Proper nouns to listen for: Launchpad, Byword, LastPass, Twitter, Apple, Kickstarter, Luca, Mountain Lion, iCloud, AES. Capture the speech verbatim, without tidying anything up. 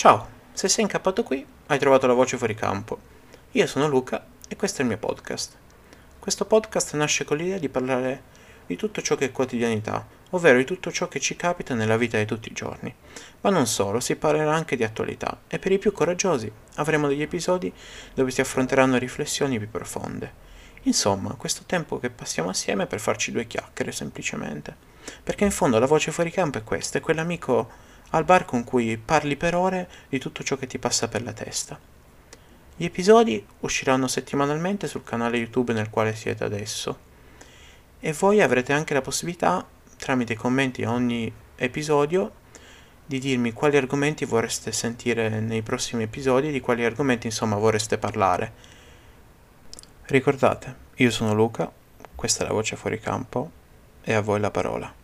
Ciao, se sei incappato qui, hai trovato La Voce Fuoricampo. Io sono Luca e questo è il mio podcast. Questo podcast nasce con l'idea di parlare di tutto ciò che è quotidianità, ovvero di tutto ciò che ci capita nella vita di tutti i giorni. Ma non solo, si parlerà anche di attualità e per i più coraggiosi avremo degli episodi dove si affronteranno riflessioni più profonde. Insomma, questo tempo che passiamo assieme è per farci due chiacchiere, semplicemente. Perché in fondo La Voce Fuoricampo è questa, è quell'amico al bar con cui parli per ore di tutto ciò che ti passa per la testa. Gli episodi usciranno settimanalmente sul canale YouTube nel quale siete adesso e voi avrete anche la possibilità, tramite i commenti a ogni episodio, di dirmi quali argomenti vorreste sentire nei prossimi episodi, di quali argomenti insomma vorreste parlare. Ricordate, io sono Luca, questa è La Voce Fuoricampo e a voi la parola.